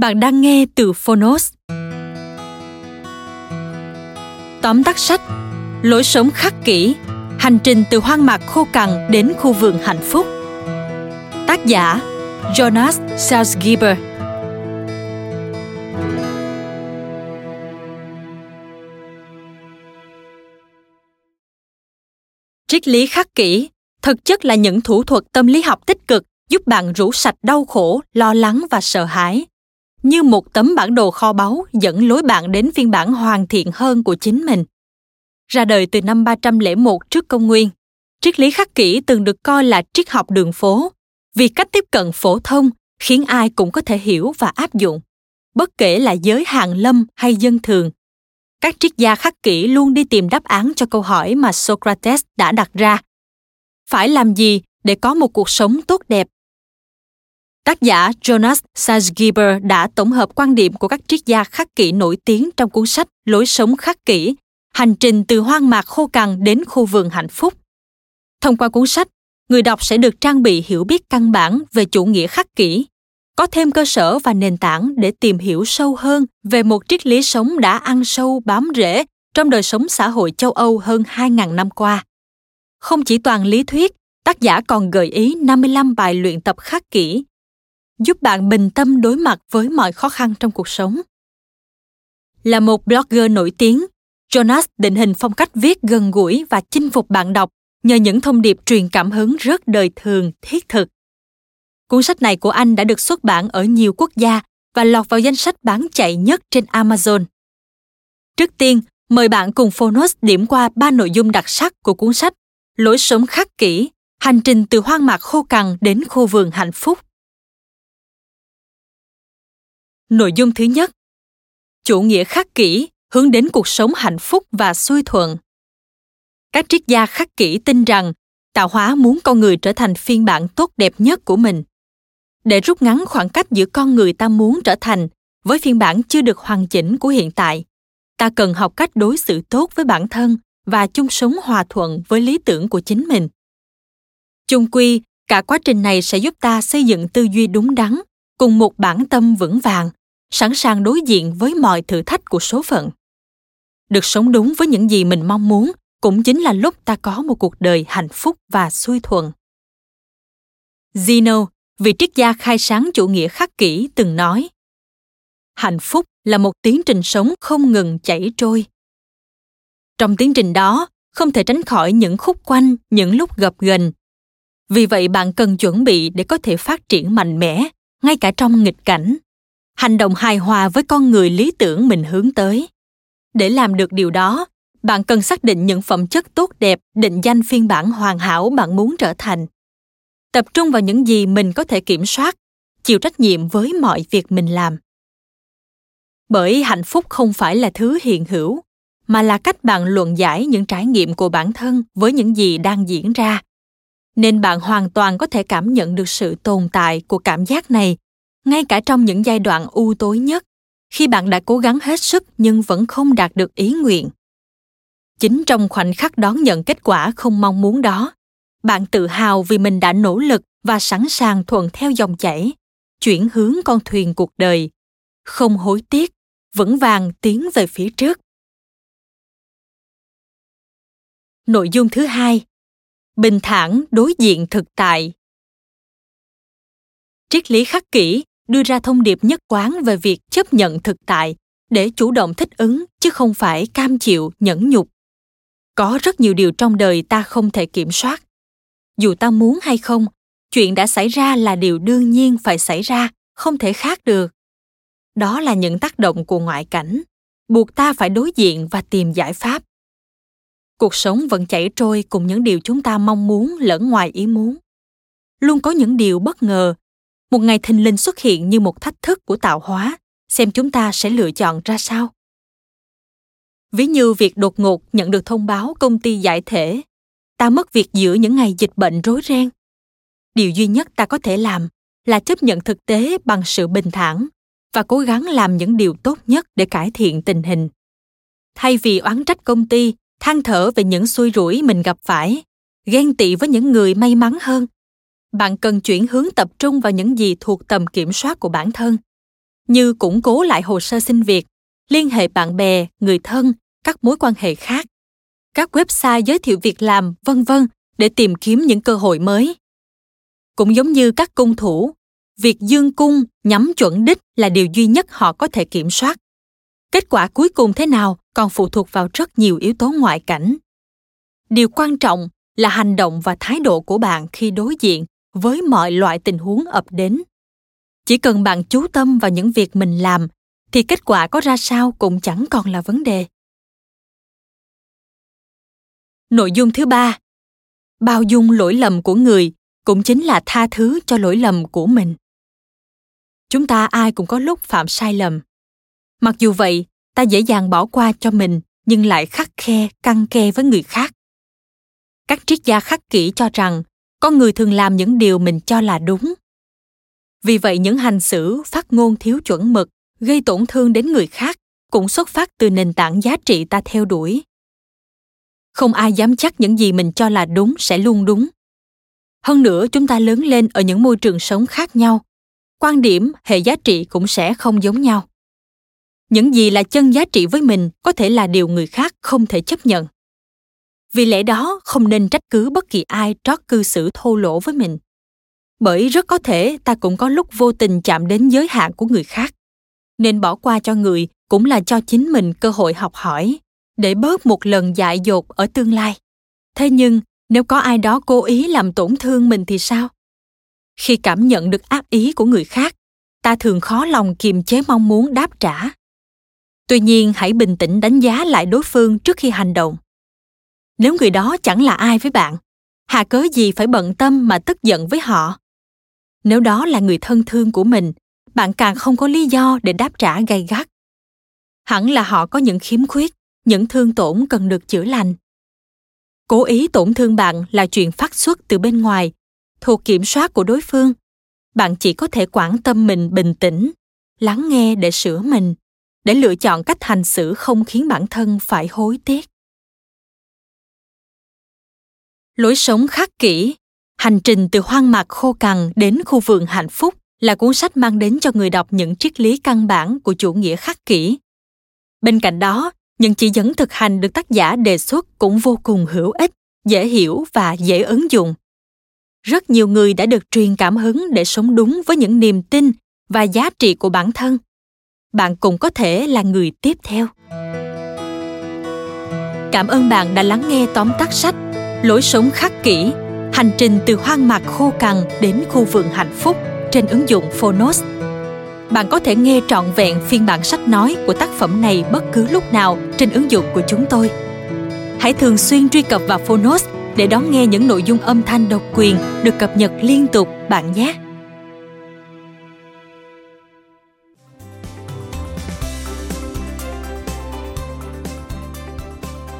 Bạn đang nghe từ Fonos. Tóm tắt sách Lối sống khắc kỷ, hành trình từ hoang mạc khô cằn đến khu vườn hạnh phúc. Tác giả Jonas Salzgeber. Triết lý khắc kỷ thực chất là những thủ thuật tâm lý học tích cực giúp bạn rũ sạch đau khổ, lo lắng và sợ hãi, như một tấm bản đồ kho báu dẫn lối bạn đến phiên bản hoàn thiện hơn của chính mình. Ra đời từ năm 301 trước công nguyên, triết lý khắc kỷ từng được coi là triết học đường phố, vì cách tiếp cận phổ thông khiến ai cũng có thể hiểu và áp dụng, bất kể là giới hàn lâm hay dân thường. Các triết gia khắc kỷ luôn đi tìm đáp án cho câu hỏi mà Socrates đã đặt ra: phải làm gì để có một cuộc sống tốt đẹp? Tác giả Jonas Salzgeber đã tổng hợp quan điểm của các triết gia khắc kỷ nổi tiếng trong cuốn sách Lối sống khắc kỷ, hành trình từ hoang mạc khô cằn đến khu vườn hạnh phúc. Thông qua cuốn sách, người đọc sẽ được trang bị hiểu biết căn bản về chủ nghĩa khắc kỷ, có thêm cơ sở và nền tảng để tìm hiểu sâu hơn về một triết lý sống đã ăn sâu bám rễ trong đời sống xã hội châu Âu hơn 2.000 năm qua. Không chỉ toàn lý thuyết, tác giả còn gợi ý 55 bài luyện tập khắc kỷ, giúp bạn bình tâm đối mặt với mọi khó khăn trong cuộc sống. Là một blogger nổi tiếng, Jonas định hình phong cách viết gần gũi và chinh phục bạn đọc nhờ những thông điệp truyền cảm hứng rất đời thường, thiết thực. Cuốn sách này của anh đã được xuất bản ở nhiều quốc gia và lọt vào danh sách bán chạy nhất trên Amazon. Trước tiên, mời bạn cùng Fonos điểm qua 3 nội dung đặc sắc của cuốn sách Lối sống khắc kỷ, hành trình từ hoang mạc khô cằn đến khu vườn hạnh phúc. Nội dung thứ nhất, chủ nghĩa khắc kỷ hướng đến cuộc sống hạnh phúc và xuôi thuận. Các triết gia khắc kỷ tin rằng tạo hóa muốn con người trở thành phiên bản tốt đẹp nhất của mình. Để rút ngắn khoảng cách giữa con người ta muốn trở thành với phiên bản chưa được hoàn chỉnh của hiện tại, ta cần học cách đối xử tốt với bản thân và chung sống hòa thuận với lý tưởng của chính mình. Chung quy, cả quá trình này sẽ giúp ta xây dựng tư duy đúng đắn, cùng một bản tâm vững vàng, sẵn sàng đối diện với mọi thử thách của số phận. Được sống đúng với những gì mình mong muốn cũng chính là lúc ta có một cuộc đời hạnh phúc và xuôi thuận. Zeno, vị triết gia khai sáng chủ nghĩa khắc kỷ, từng nói: hạnh phúc là một tiến trình sống không ngừng chảy trôi. Trong tiến trình đó, không thể tránh khỏi những khúc quanh, những lúc gập ghềnh. Vì vậy bạn cần chuẩn bị để có thể phát triển mạnh mẽ, ngay cả trong nghịch cảnh, hành động hài hòa với con người lý tưởng mình hướng tới. Để làm được điều đó, bạn cần xác định những phẩm chất tốt đẹp định danh phiên bản hoàn hảo bạn muốn trở thành. Tập trung vào những gì mình có thể kiểm soát, chịu trách nhiệm với mọi việc mình làm. Bởi hạnh phúc không phải là thứ hiện hữu, mà là cách bạn luận giải những trải nghiệm của bản thân với những gì đang diễn ra, nên bạn hoàn toàn có thể cảm nhận được sự tồn tại của cảm giác này, ngay cả trong những giai đoạn u tối nhất, khi bạn đã cố gắng hết sức nhưng vẫn không đạt được ý nguyện. Chính trong khoảnh khắc đón nhận kết quả không mong muốn đó, bạn tự hào vì mình đã nỗ lực và sẵn sàng thuận theo dòng chảy, chuyển hướng con thuyền cuộc đời, không hối tiếc, vững vàng tiến về phía trước. Nội dung thứ hai, bình thản đối diện thực tại. Triết lý khắc kỷ đưa ra thông điệp nhất quán về việc chấp nhận thực tại để chủ động thích ứng chứ không phải cam chịu nhẫn nhục. Có rất nhiều điều trong đời ta không thể kiểm soát. Dù ta muốn hay không, chuyện đã xảy ra là điều đương nhiên phải xảy ra, không thể khác được. Đó là những tác động của ngoại cảnh, buộc ta phải đối diện và tìm giải pháp. Cuộc sống vẫn chảy trôi cùng những điều chúng ta mong muốn lẫn ngoài ý muốn. Luôn có những điều bất ngờ, một ngày thình lình xuất hiện như một thách thức của tạo hóa, xem chúng ta sẽ lựa chọn ra sao. Ví như việc đột ngột nhận được thông báo công ty giải thể, ta mất việc giữa những ngày dịch bệnh rối ren. Điều duy nhất ta có thể làm là chấp nhận thực tế bằng sự bình thản và cố gắng làm những điều tốt nhất để cải thiện tình hình. Thay vì oán trách công ty, than thở về những xui rủi mình gặp phải, ghen tị với những người may mắn hơn, bạn cần chuyển hướng tập trung vào những gì thuộc tầm kiểm soát của bản thân, như củng cố lại hồ sơ xin việc, liên hệ bạn bè, người thân, các mối quan hệ khác, các website giới thiệu việc làm, v.v. để tìm kiếm những cơ hội mới. Cũng giống như các cung thủ, việc dương cung nhắm chuẩn đích là điều duy nhất họ có thể kiểm soát. Kết quả cuối cùng thế nào còn phụ thuộc vào rất nhiều yếu tố ngoại cảnh. Điều quan trọng là hành động và thái độ của bạn khi đối diện với mọi loại tình huống ập đến. Chỉ cần bạn chú tâm vào những việc mình làm, thì kết quả có ra sao cũng chẳng còn là vấn đề. Nội dung thứ ba, bao dung lỗi lầm của người cũng chính là tha thứ cho lỗi lầm của mình. Chúng ta ai cũng có lúc phạm sai lầm. Mặc dù vậy, ta dễ dàng bỏ qua cho mình nhưng lại khắt khe, căng ke với người khác. Các triết gia khắc kỷ cho rằng con người thường làm những điều mình cho là đúng. Vì vậy, những hành xử, phát ngôn thiếu chuẩn mực, gây tổn thương đến người khác cũng xuất phát từ nền tảng giá trị ta theo đuổi. Không ai dám chắc những gì mình cho là đúng sẽ luôn đúng. Hơn nữa, chúng ta lớn lên ở những môi trường sống khác nhau. Quan điểm, hệ giá trị cũng sẽ không giống nhau. Những gì là chân giá trị với mình có thể là điều người khác không thể chấp nhận. Vì lẽ đó, không nên trách cứ bất kỳ ai trót cư xử thô lỗ với mình. Bởi rất có thể ta cũng có lúc vô tình chạm đến giới hạn của người khác. Nên bỏ qua cho người cũng là cho chính mình cơ hội học hỏi, để bớt một lần dại dột ở tương lai. Thế nhưng, nếu có ai đó cố ý làm tổn thương mình thì sao? Khi cảm nhận được ác ý của người khác, ta thường khó lòng kiềm chế mong muốn đáp trả. Tuy nhiên, hãy bình tĩnh đánh giá lại đối phương trước khi hành động. Nếu người đó chẳng là ai với bạn, hà cớ gì phải bận tâm mà tức giận với họ? Nếu đó là người thân thương của mình, bạn càng không có lý do để đáp trả gay gắt. Hẳn là họ có những khiếm khuyết, những thương tổn cần được chữa lành. Cố ý tổn thương bạn là chuyện phát xuất từ bên ngoài, thuộc kiểm soát của đối phương. Bạn chỉ có thể quản tâm mình bình tĩnh, lắng nghe để sửa mình, để lựa chọn cách hành xử không khiến bản thân phải hối tiếc. Lối sống khắc kỷ, hành trình từ hoang mạc khô cằn đến khu vườn hạnh phúc là cuốn sách mang đến cho người đọc những triết lý căn bản của chủ nghĩa khắc kỷ. Bên cạnh đó, những chỉ dẫn thực hành được tác giả đề xuất cũng vô cùng hữu ích, dễ hiểu và dễ ứng dụng. Rất nhiều người đã được truyền cảm hứng để sống đúng với những niềm tin và giá trị của bản thân. Bạn cũng có thể là người tiếp theo. Cảm ơn bạn đã lắng nghe tóm tắt sách Lối sống khắc kỷ, hành trình từ hoang mạc khô cằn đến khu vườn hạnh phúc trên ứng dụng Fonos. Bạn có thể nghe trọn vẹn phiên bản sách nói của tác phẩm này bất cứ lúc nào trên ứng dụng của chúng tôi. Hãy thường xuyên truy cập vào Fonos để đón nghe những nội dung âm thanh độc quyền được cập nhật liên tục bạn nhé.